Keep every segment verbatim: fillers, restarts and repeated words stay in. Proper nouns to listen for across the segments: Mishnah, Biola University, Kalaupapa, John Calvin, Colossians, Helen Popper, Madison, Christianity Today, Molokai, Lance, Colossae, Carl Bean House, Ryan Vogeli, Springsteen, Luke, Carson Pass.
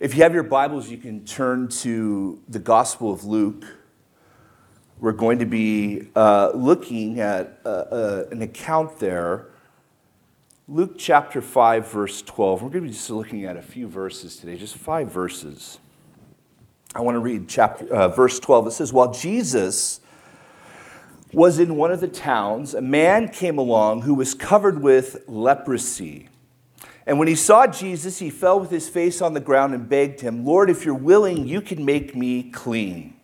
If you have your Bibles, you can turn to the Gospel of Luke. We're going to be uh, looking at uh, uh, an account there. Luke chapter five, verse twelve. We're going to be just looking at a few verses today, just five verses. I want to read chapter uh, verse twelve. It says, "While Jesus was in one of the towns, a man came along who was covered with leprosy. And when he saw Jesus, he fell with his face on the ground and begged him, 'Lord, if you're willing, you can make me clean.'"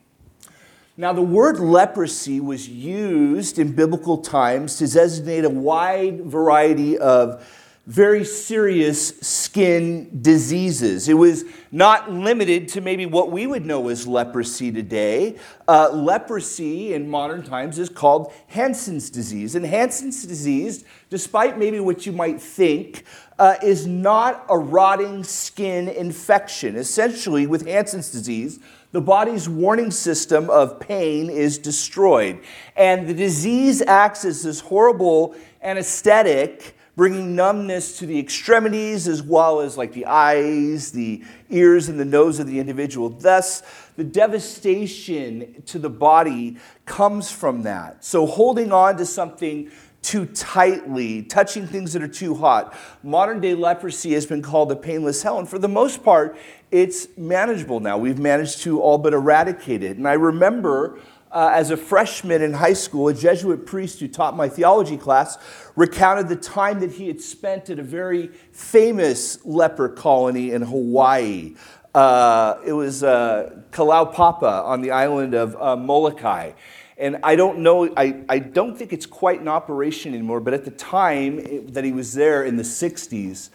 Now, the word leprosy was used in biblical times to designate a wide variety of very serious skin diseases. It was not limited to maybe what we would know as leprosy today. Uh, leprosy in modern times is called Hansen's disease. And Hansen's disease, despite maybe what you might think, uh, is not a rotting skin infection. Essentially, with Hansen's disease, the body's warning system of pain is destroyed. And the disease acts as this horrible anesthetic, bringing numbness to the extremities as well as like the eyes, the ears, and the nose of the individual. Thus, the devastation to the body comes from that. So holding on to something too tightly, touching things that are too hot. Modern day leprosy has been called a painless hell, and for the most part, it's manageable now. We've managed to all but eradicate it. And I remember Uh, as a freshman in high school, a Jesuit priest who taught my theology class recounted the time that he had spent at a very famous leper colony in Hawaii. Uh, it was uh, Kalaupapa on the island of uh, Molokai. And I don't know, I, I don't think it's quite in operation anymore, but at the time it, that he was there in the sixties,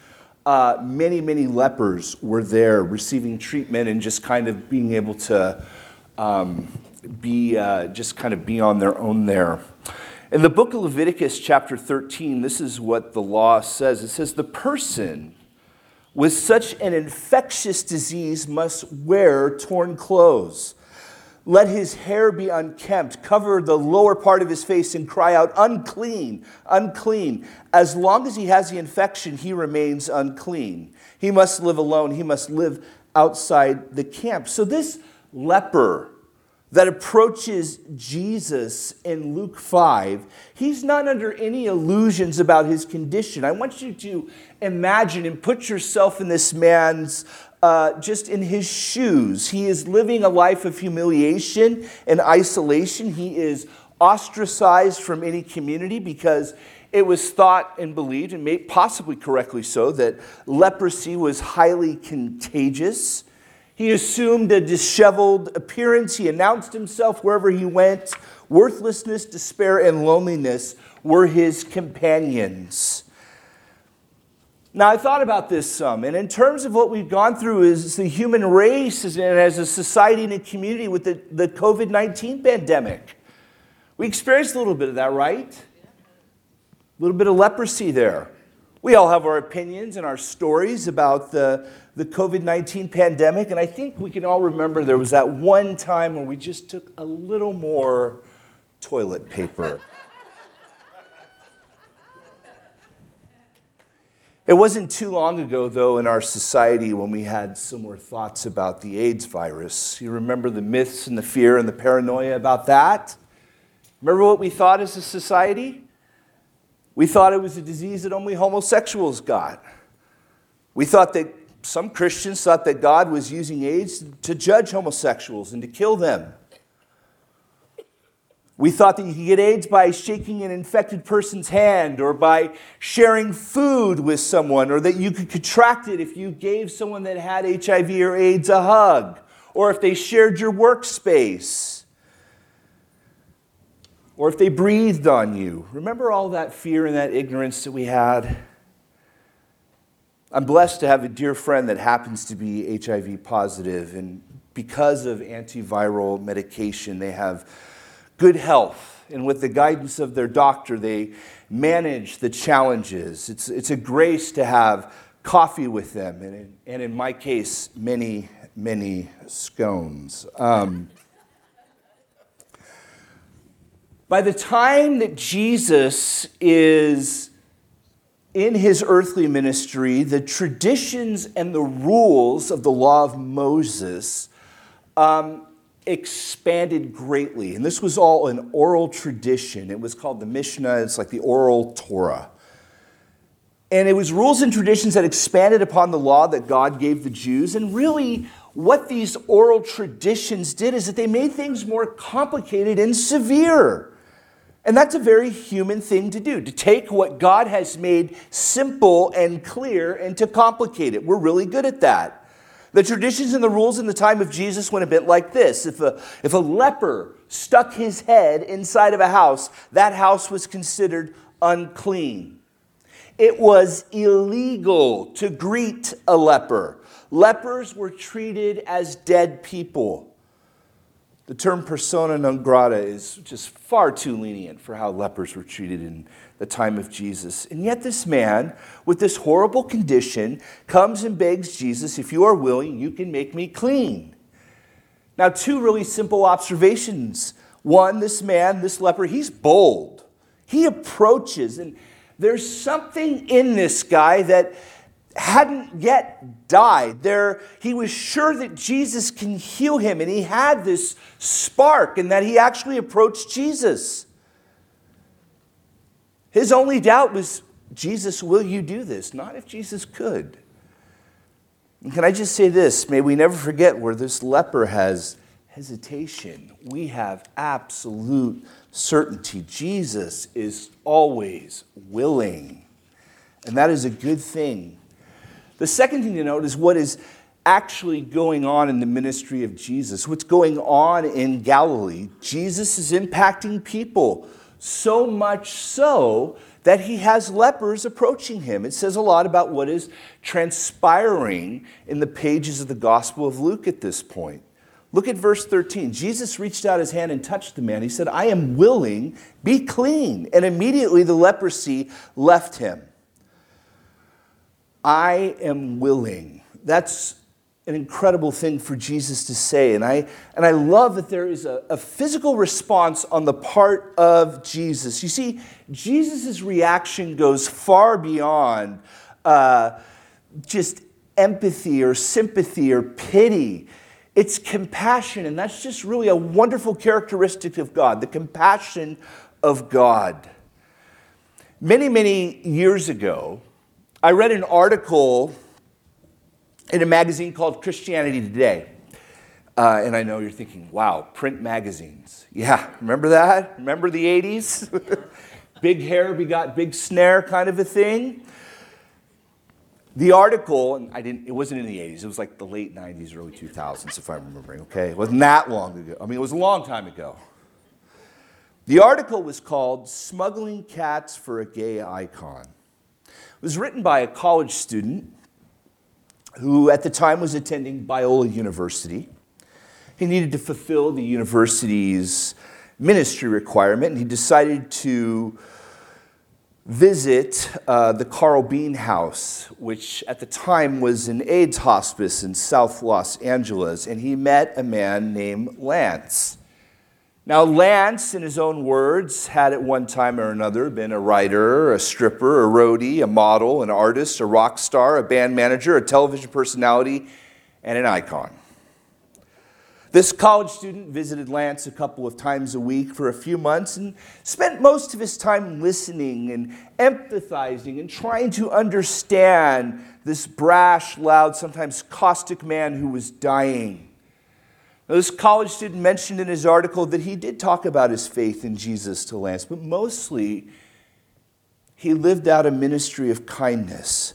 uh, many, many lepers were there receiving treatment and just kind of being able to Um, be uh, just kind of be on their own there. In the book of Leviticus chapter thirteen, this is what the law says. It says, "The person with such an infectious disease must wear torn clothes. Let his hair be unkempt, cover the lower part of his face, and cry out, 'Unclean, unclean.' As long as he has the infection, he remains unclean. He must live alone. He must live outside the camp." So this leper that approaches Jesus in Luke five, he's not under any illusions about his condition. I want you to imagine and put yourself in this man's, uh, just in his shoes. He is living a life of humiliation and isolation. He is ostracized from any community because it was thought and believed, and may possibly correctly so, that leprosy was highly contagious. He assumed a disheveled appearance. He announced himself wherever he went. Worthlessness, despair, and loneliness were his companions. Now, I thought about this some, and in terms of what we've gone through as the human race and as a society and a community with the, the covid nineteen pandemic, we experienced a little bit of that, right? A little bit of leprosy there. We all have our opinions and our stories about the, the covid nineteen pandemic, and I think we can all remember there was that one time when we just took a little more toilet paper. It wasn't too long ago, though, in our society when we had similar thoughts about the AIDS virus. You remember the myths and the fear and the paranoia about that? Remember what we thought as a society? We thought it was a disease that only homosexuals got. We thought that some Christians thought that God was using AIDS to judge homosexuals and to kill them. We thought that you could get AIDS by shaking an infected person's hand or by sharing food with someone, or that you could contract it if you gave someone that had H I V or AIDS a hug, or if they shared your workspace, or if they breathed on you. Remember all that fear and that ignorance that we had? I'm blessed to have a dear friend that happens to be H I V positive, and because of antiviral medication, they have good health, and with the guidance of their doctor, they manage the challenges. It's, it's a grace to have coffee with them, and in, and in my case, many, many scones. Um, By the time that Jesus is in his earthly ministry, the traditions and the rules of the law of Moses um, expanded greatly. And this was all an oral tradition. It was called the Mishnah. It's like the oral Torah. And it was rules and traditions that expanded upon the law that God gave the Jews. And really, what these oral traditions did is that they made things more complicated and severe. And that's a very human thing to do, to take what God has made simple and clear and to complicate it. We're really good at that. The traditions and the rules in the time of Jesus went a bit like this. If a, if a leper stuck his head inside of a house, that house was considered unclean. It was illegal to greet a leper. Lepers were treated as dead people. The term persona non grata is just far too lenient for how lepers were treated in the time of Jesus. And yet this man with this horrible condition comes and begs Jesus, if you are willing, you can make me clean. Now, two really simple observations. One, this man, this leper, he's bold. He approaches, and there's something in this guy that hadn't yet died. There, he was sure that Jesus can heal him, and he had this spark, and that he actually approached Jesus. His only doubt was, Jesus, will you do this? Not if Jesus could. And can I just say this? May we never forget where this leper has hesitation. We have absolute certainty. Jesus is always willing, and that is a good thing. The second thing to note is what is actually going on in the ministry of Jesus. What's going on in Galilee? Jesus is impacting people, so much so that he has lepers approaching him. It says a lot about what is transpiring in the pages of the Gospel of Luke at this point. Look at verse thirteen. Jesus reached out his hand and touched the man. He said, I am willing, be clean. And immediately the leprosy left him. I am willing. That's an incredible thing for Jesus to say. And I and I love that there is a, a physical response on the part of Jesus. You see, Jesus' reaction goes far beyond uh, just empathy or sympathy or pity. It's compassion, and that's just really a wonderful characteristic of God, the compassion of God. Many, many years ago, I read an article in a magazine called Christianity Today. Uh, and I know you're thinking, wow, print magazines. Yeah, remember that? Remember the eighties? Big hair begot big snare kind of a thing. The article, and I didn't, it wasn't in the eighties. It was like the late nineties, early two thousands, if I'm remembering, okay? It wasn't that long ago. I mean, it was a long time ago. The article was called Smuggling Cats for a Gay Icon. It was written by a college student who at the time was attending Biola University. He needed to fulfill the university's ministry requirement, and he decided to visit uh, the Carl Bean House, which at the time was an AIDS hospice in South Los Angeles, and he met a man named Lance. Now, Lance, in his own words, had at one time or another been a writer, a stripper, a roadie, a model, an artist, a rock star, a band manager, a television personality, and an icon. This college student visited Lance a couple of times a week for a few months and spent most of his time listening and empathizing and trying to understand this brash, loud, sometimes caustic man who was dying. This college student mentioned in his article that he did talk about his faith in Jesus to Lance, but mostly he lived out a ministry of kindness.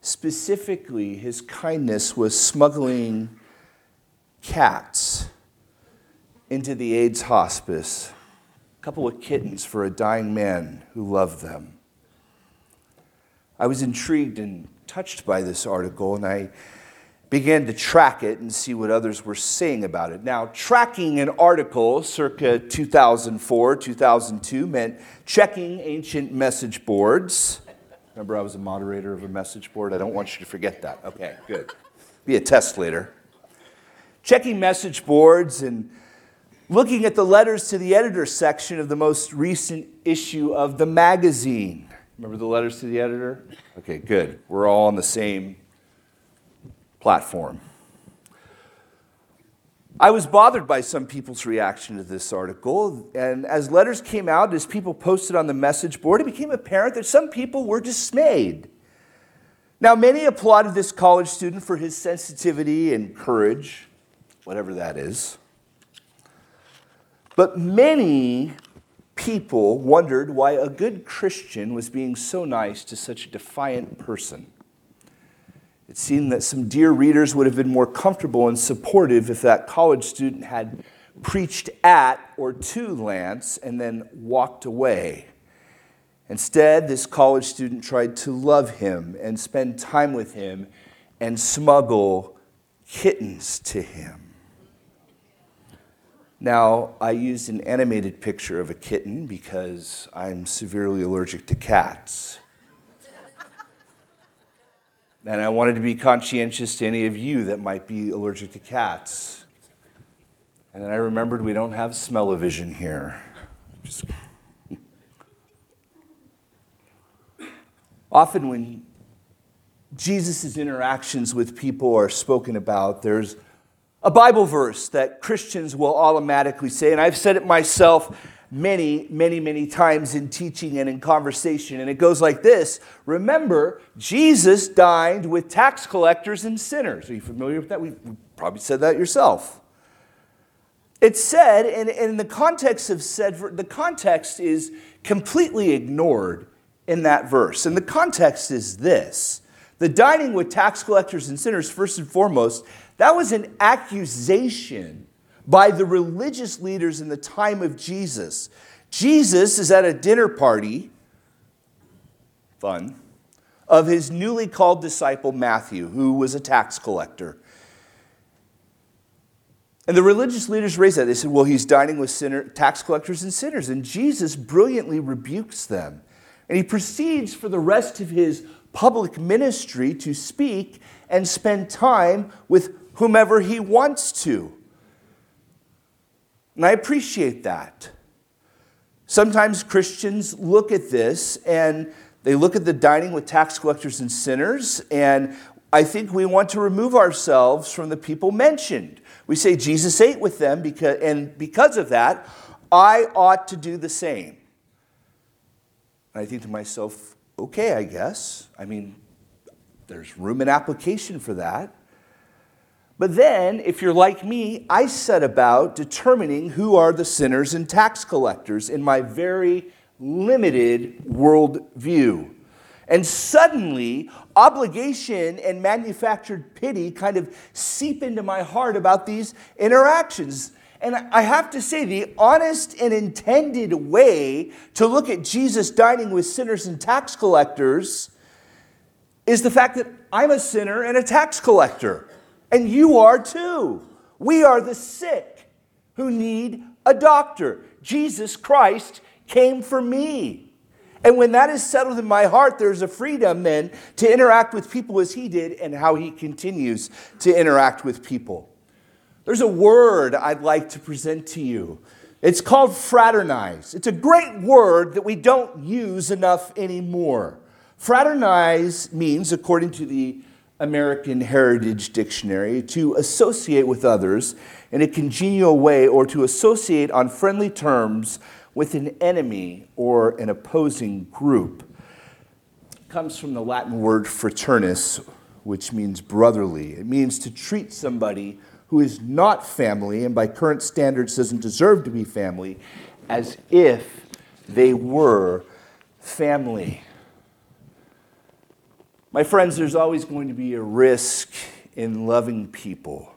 Specifically, his kindness was smuggling cats into the AIDS hospice, a couple of kittens for a dying man who loved them. I was intrigued and touched by this article, and I began to track it and see what others were saying about it. Now, tracking an article circa two thousand four, two thousand two meant checking ancient message boards. Remember, I was a moderator of a message board. I don't want you to forget that. Okay, good. Be a test later. Checking message boards and looking at the letters to the editor section of the most recent issue of the magazine. Remember the letters to the editor? Okay, good. We're all on the same platform. I was bothered by some people's reaction to this article, and as letters came out, as people posted on the message board, it became apparent that some people were dismayed. Now, many applauded this college student for his sensitivity and courage, whatever that is. But many people wondered why a good Christian was being so nice to such a defiant person. It seemed that some dear readers would have been more comfortable and supportive if that college student had preached at or to Lance and then walked away. Instead, this college student tried to love him and spend time with him and smuggle kittens to him. Now, I used an animated picture of a kitten because I'm severely allergic to cats. And I wanted to be conscientious to any of you that might be allergic to cats. And then I remembered we don't have smell-o-vision here. Just... Often when Jesus' interactions with people are spoken about, there's a Bible verse that Christians will automatically say, and I've said it myself many, many, many times in teaching and in conversation, and it goes like this: remember, Jesus dined with tax collectors and sinners. Are you familiar with that? We've probably said that yourself. It's said, and in the context of said, the context is completely ignored in that verse, and the context is this. The dining with tax collectors and sinners, first and foremost, that was an accusation by the religious leaders in the time of Jesus. Jesus is at a dinner party, fun, of his newly called disciple Matthew, who was a tax collector. And the religious leaders raised that. They said, well, he's dining with sinner, tax collectors and sinners. And Jesus brilliantly rebukes them. And he proceeds for the rest of his public ministry to speak and spend time with whomever he wants to. And I appreciate that. Sometimes Christians look at this and they look at the dining with tax collectors and sinners, and I think we want to remove ourselves from the people mentioned. We say Jesus ate with them, because, and because of that, I ought to do the same. And I think to myself, okay, I guess. I mean, there's room and application for that. But then, if you're like me, I set about determining who are the sinners and tax collectors in my very limited worldview. And suddenly, obligation and manufactured pity kind of seep into my heart about these interactions. And I have to say, the honest and intended way to look at Jesus dining with sinners and tax collectors is the fact that I'm a sinner and a tax collector, and you are too. We are the sick who need a doctor. Jesus Christ came for me. And when that is settled in my heart, there's a freedom then to interact with people as he did and how he continues to interact with people. There's a word I'd like to present to you. It's called fraternize. It's a great word that we don't use enough anymore. Fraternize means, according to the American Heritage Dictionary, to associate with others in a congenial way or to associate on friendly terms with an enemy or an opposing group. It comes from the Latin word fraternus, which means brotherly. It means to treat somebody who is not family and by current standards doesn't deserve to be family, as if they were family. My friends, there's always going to be a risk in loving people.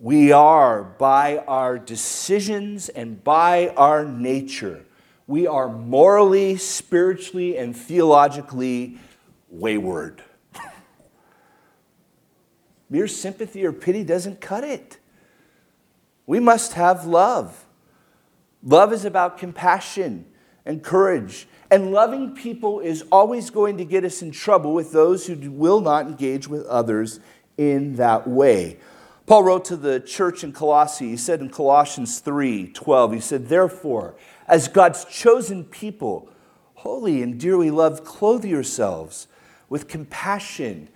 We are, by our decisions and by our nature, we are morally, spiritually, and theologically wayward. Mere sympathy or pity doesn't cut it. We must have love. Love is about compassion and courage. And loving people is always going to get us in trouble with those who will not engage with others in that way. Paul wrote to the church in Colossae. He said in Colossians three twelve, he said, therefore, as God's chosen people, holy and dearly loved, clothe yourselves with compassion,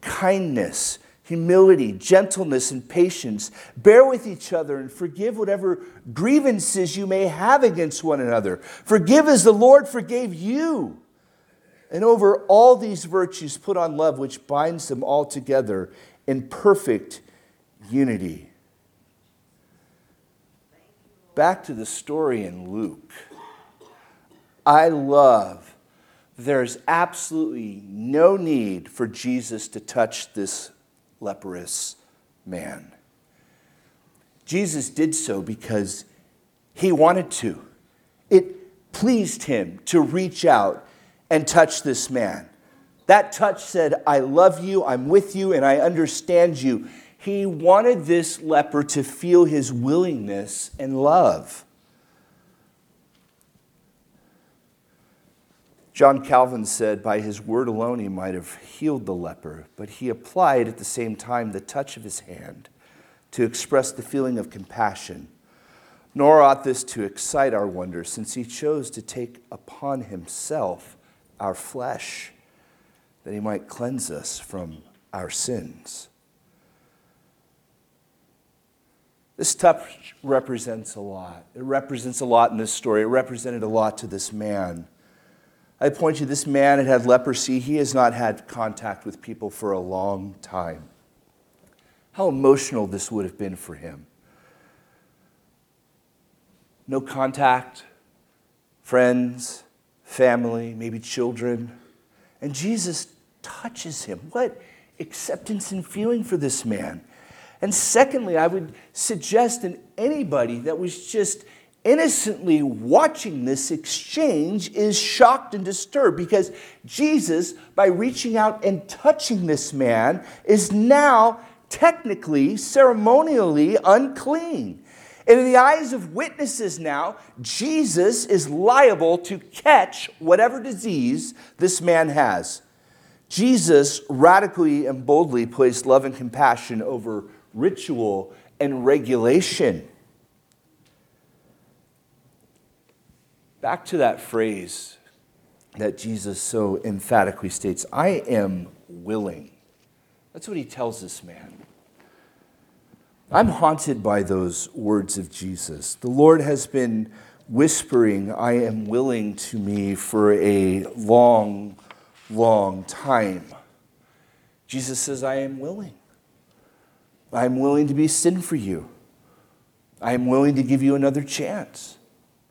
kindness, humility, gentleness, and patience. Bear with each other and forgive whatever grievances you may have against one another. Forgive as the Lord forgave you. And over all these virtues, put on love, which binds them all together in perfect unity. Back to the story in Luke. I love there's absolutely no need for Jesus to touch this leprous man. Jesus did so because he wanted to. It pleased him to reach out and touch this man. That touch said, I love you, I'm with you, and I understand you. He wanted this leper to feel his willingness and love. John Calvin said by his word alone he might have healed the leper, but he applied at the same time the touch of his hand to express the feeling of compassion. Nor ought this to excite our wonder, since he chose to take upon himself our flesh, that he might cleanse us from our sins. This touch represents a lot. It represents a lot in this story. It represented a lot to this man. I point you, this man had had leprosy. He has not had contact with people for a long time. How emotional this would have been for him. No contact, friends, family, maybe children. And Jesus touches him. What acceptance and feeling for this man. And secondly, I would suggest in anybody that was just innocently watching this exchange is shocked and disturbed, because Jesus, by reaching out and touching this man, is now technically, ceremonially unclean. And in the eyes of witnesses now, Jesus is liable to catch whatever disease this man has. Jesus radically and boldly placed love and compassion over ritual and regulation. Back to that phrase that Jesus so emphatically states, I am willing. That's what he tells this man. I'm haunted by those words of Jesus. The Lord has been whispering, I am willing, to me for a long, long time. Jesus says, I am willing. I am willing to be sin for you. I am willing to give you another chance.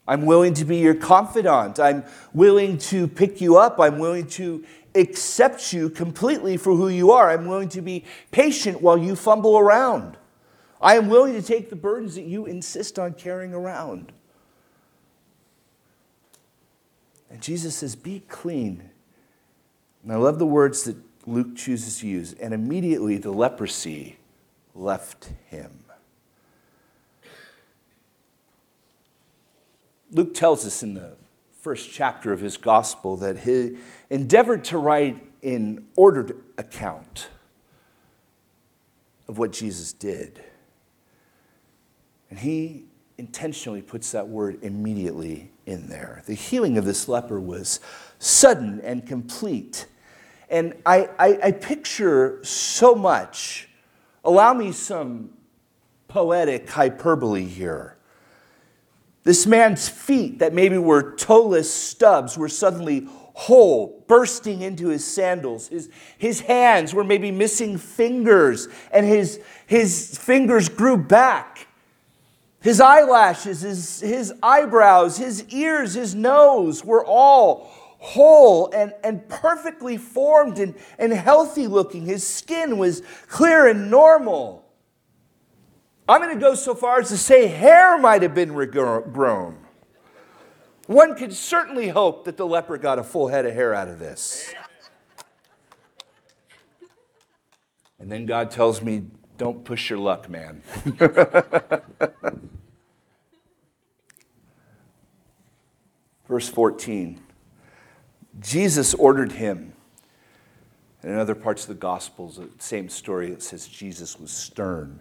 I'm willing to be your confidant. I'm willing to pick you up. I'm willing to accept you completely for who you are. I'm willing to be patient while you fumble around. I am willing to take the burdens that you insist on carrying around. And Jesus says, be clean. And I love the words that Luke chooses to use. And immediately the leprosy left him. Luke tells us in the first chapter of his gospel that he endeavored to write an ordered account of what Jesus did. And he intentionally puts that word immediately in there. The healing of this leper was sudden and complete. And I, I, I picture so much. Allow me some poetic hyperbole here. This man's feet that maybe were toeless stubs were suddenly whole, bursting into his sandals. His, his hands were maybe missing fingers, and his, his fingers grew back. His eyelashes, his, his eyebrows, his ears, his nose were all whole and, and perfectly formed and, and healthy looking. His skin was clear and normal. I'm going to go so far as to say hair might have been regrown. One could certainly hope that the leper got a full head of hair out of this. And then God tells me, don't push your luck, man. Verse fourteen, Jesus ordered him. And in other parts of the Gospels, the same story, it says Jesus was stern.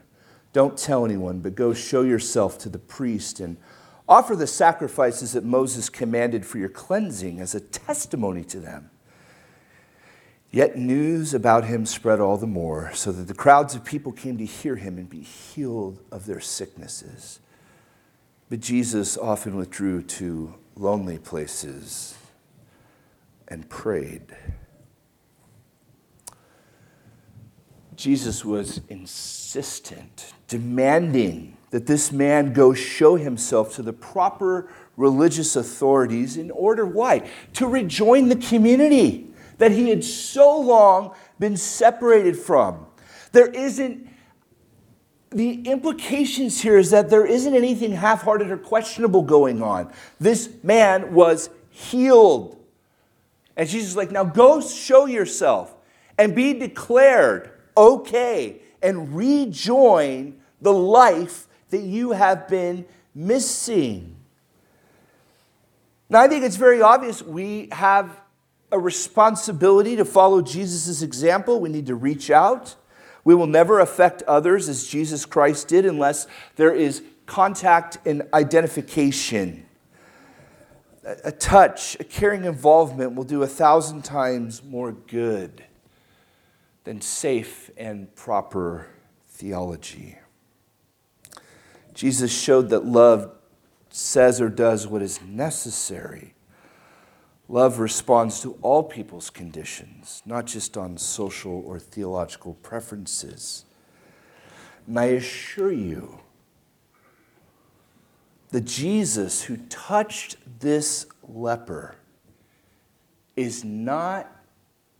Don't tell anyone, but go show yourself to the priest and Offer the sacrifices that Moses commanded for your cleansing as a testimony to them. Yet news about him spread all the more, so that the crowds of people came to hear him and be healed of their sicknesses. But Jesus often withdrew to lonely places and prayed. Jesus was insistent, demanding that this man go show himself to the proper religious authorities in order, why? To rejoin the community that he had so long been separated from. There isn't, the implications here is that there isn't anything half-hearted or questionable going on. This man was healed. And Jesus is like, now go show yourself and be declared okay and rejoin the life that you have been missing. Now, I think it's very obvious we have a responsibility to follow Jesus' example. We need to reach out. We will never affect others as Jesus Christ did unless there is contact and identification. A touch, a caring involvement will do a thousand times more good than safe and proper theology. Jesus showed that love says or does what is necessary. Love responds to all people's conditions, not just on social or theological preferences. And I assure you, the Jesus who touched this leper is not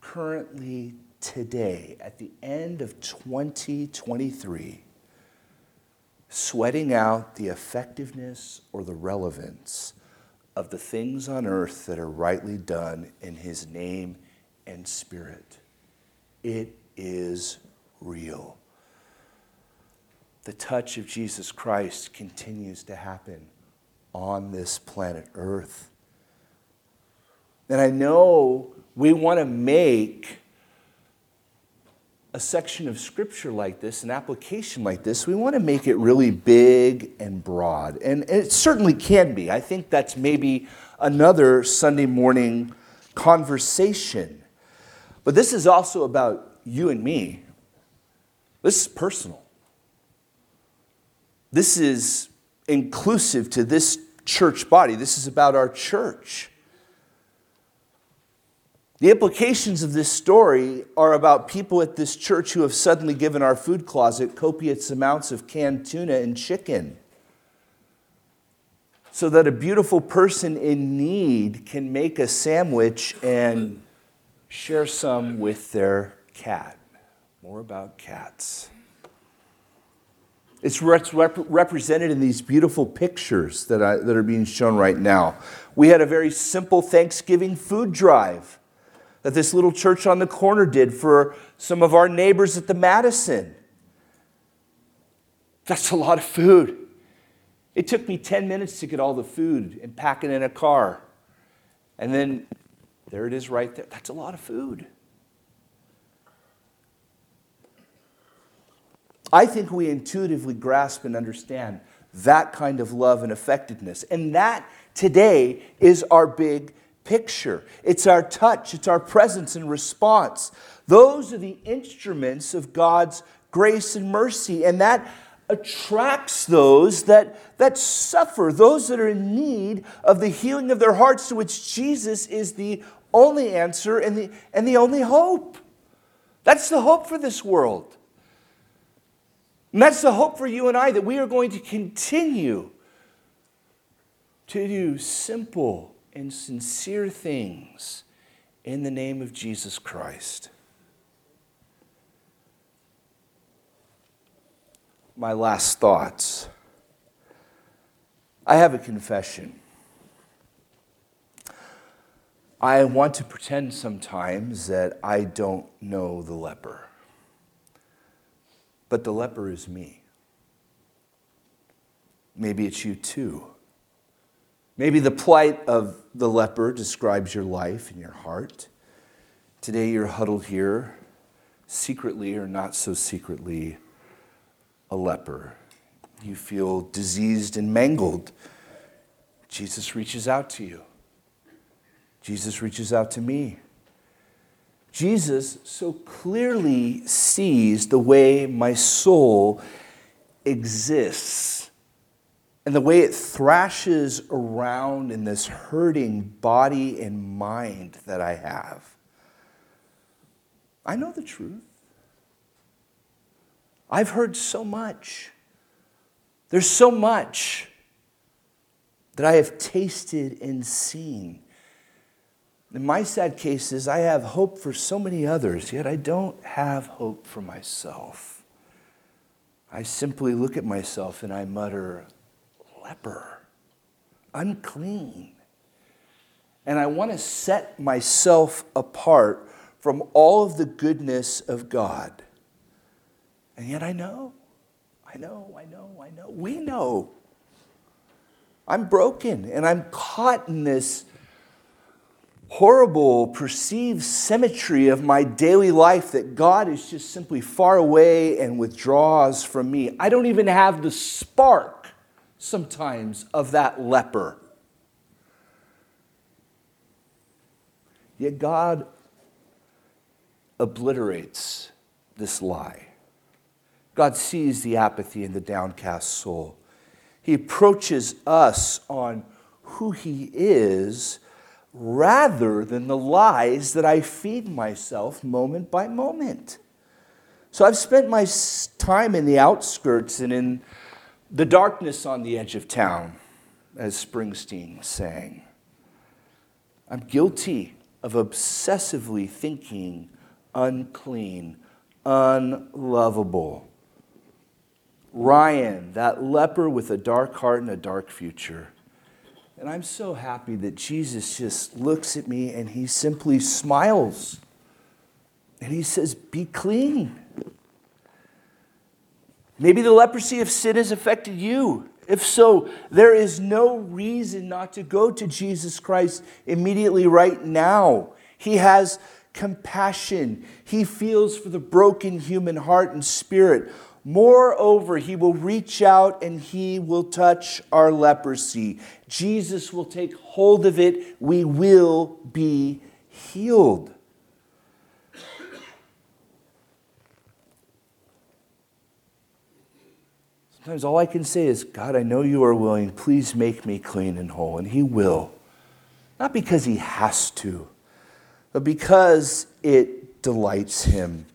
currently today, at the end of twenty twenty-three, sweating out the effectiveness or the relevance of the things on earth that are rightly done in his name and spirit. It is real. The touch of Jesus Christ continues to happen on this planet earth. And I know we want to make a section of scripture like this, an application like this, we want to make it really big and broad. And it certainly can be. I think that's maybe another Sunday morning conversation. But this is also about you and me. This is personal. This is inclusive to this church body. This is about our church. The implications of this story are about people at this church who have suddenly given our food closet copious amounts of canned tuna and chicken so that a beautiful person in need can make a sandwich and share some with their cat. More about cats. It's rep- represented in these beautiful pictures that, I, that are being shown right now. We had a very simple Thanksgiving food drive that this little church on the corner did for some of our neighbors at the Madison. That's a lot of food. It took me ten minutes to get all the food and pack it in a car. And then there it is right there. That's a lot of food. I think we intuitively grasp and understand that kind of love and effectiveness. And that today is our big picture. It's our touch. It's our presence and response. Those are the instruments of God's grace and mercy, and that attracts those that, that suffer, those that are in need of the healing of their hearts, to which Jesus is the only answer and the, and the only hope. That's the hope for this world. And that's the hope for you and I, that we are going to continue to do simple and sincere things in the name of Jesus Christ. My last thoughts. I have a confession. I want to pretend sometimes that I don't know the leper, but the leper is me. Maybe it's you too. Maybe the plight of the leper describes your life and your heart. Today you're huddled here, secretly or not so secretly, a leper. You feel diseased and mangled. Jesus reaches out to you. Jesus reaches out to me. Jesus so clearly sees the way my soul exists and the way it thrashes around in this hurting body and mind that I have. I know the truth. I've heard so much. There's so much that I have tasted and seen. In my sad cases, I have hope for so many others, yet I don't have hope for myself. I simply look at myself and I mutter, leper, unclean. And I want to set myself apart from all of the goodness of God. And yet I know, I know, I know, I know, we know. I'm broken and I'm caught in this horrible perceived symmetry of my daily life that God is just simply far away and withdraws from me. I don't even have the spark sometimes of that leper. Yet God obliterates this lie. God sees the apathy and the downcast soul. He approaches us on who he is rather than the lies that I feed myself moment by moment. So I've spent my time in the outskirts and in the darkness on the edge of town, as Springsteen sang. I'm guilty of obsessively thinking unclean, unlovable. Ryan, that leper with a dark heart and a dark future. And I'm so happy that Jesus just looks at me and he simply smiles. And he says, be clean. Maybe the leprosy of sin has affected you. If so, there is no reason not to go to Jesus Christ immediately right now. He has compassion. He feels for the broken human heart and spirit. Moreover, he will reach out and he will touch our leprosy. Jesus will take hold of it. We will be healed. Sometimes all I can say is, God, I know you are willing. Please make me clean and whole. And he will. Not because he has to, but because it delights him.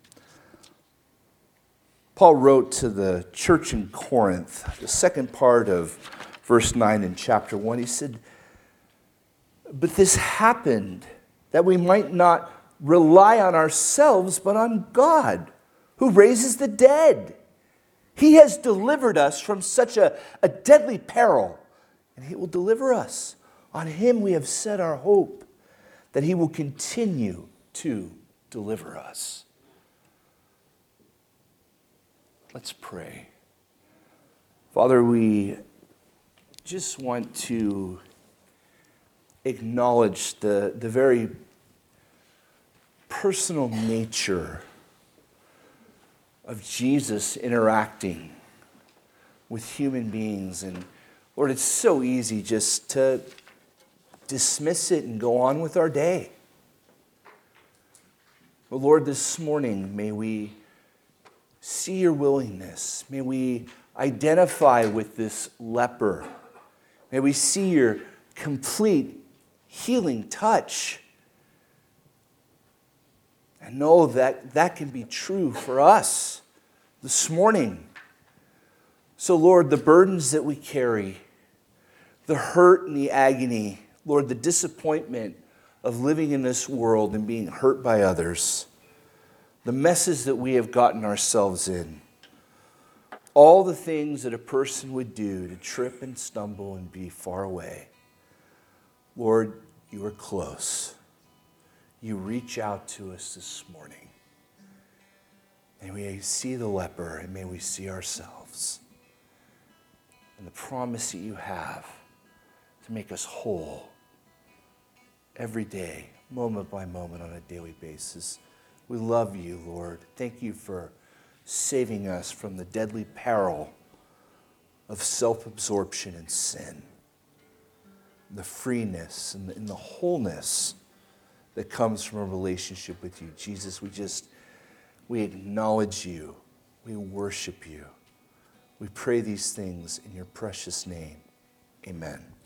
Paul wrote to the church in Corinth, the second part of verse nine in chapter one. He said, but this happened that we might not rely on ourselves, but on God, who raises the dead. He has delivered us from such a, a deadly peril, and he will deliver us. On him we have set our hope, that he will continue to deliver us. Let's pray. Father, we just want to acknowledge the, the very personal nature of Jesus interacting with human beings. And Lord, it's so easy just to dismiss it and go on with our day. But Lord, this morning, may we see your willingness. May we identify with this leper. May we see your complete healing touch and know that that can be true for us this morning. So, Lord, the burdens that we carry, the hurt and the agony, Lord, the disappointment of living in this world and being hurt by others, the messes that we have gotten ourselves in, all the things that a person would do to trip and stumble and be far away. Lord, you are close. You reach out to us this morning. May we see the leper and may we see ourselves and the promise that you have to make us whole every day, moment by moment, on a daily basis. We love you, Lord. Thank you for saving us from the deadly peril of self-absorption and sin. the freeness and the, and the wholeness that comes from a relationship with you. Jesus, we just, we acknowledge you. We worship you. We pray these things in your precious name. Amen.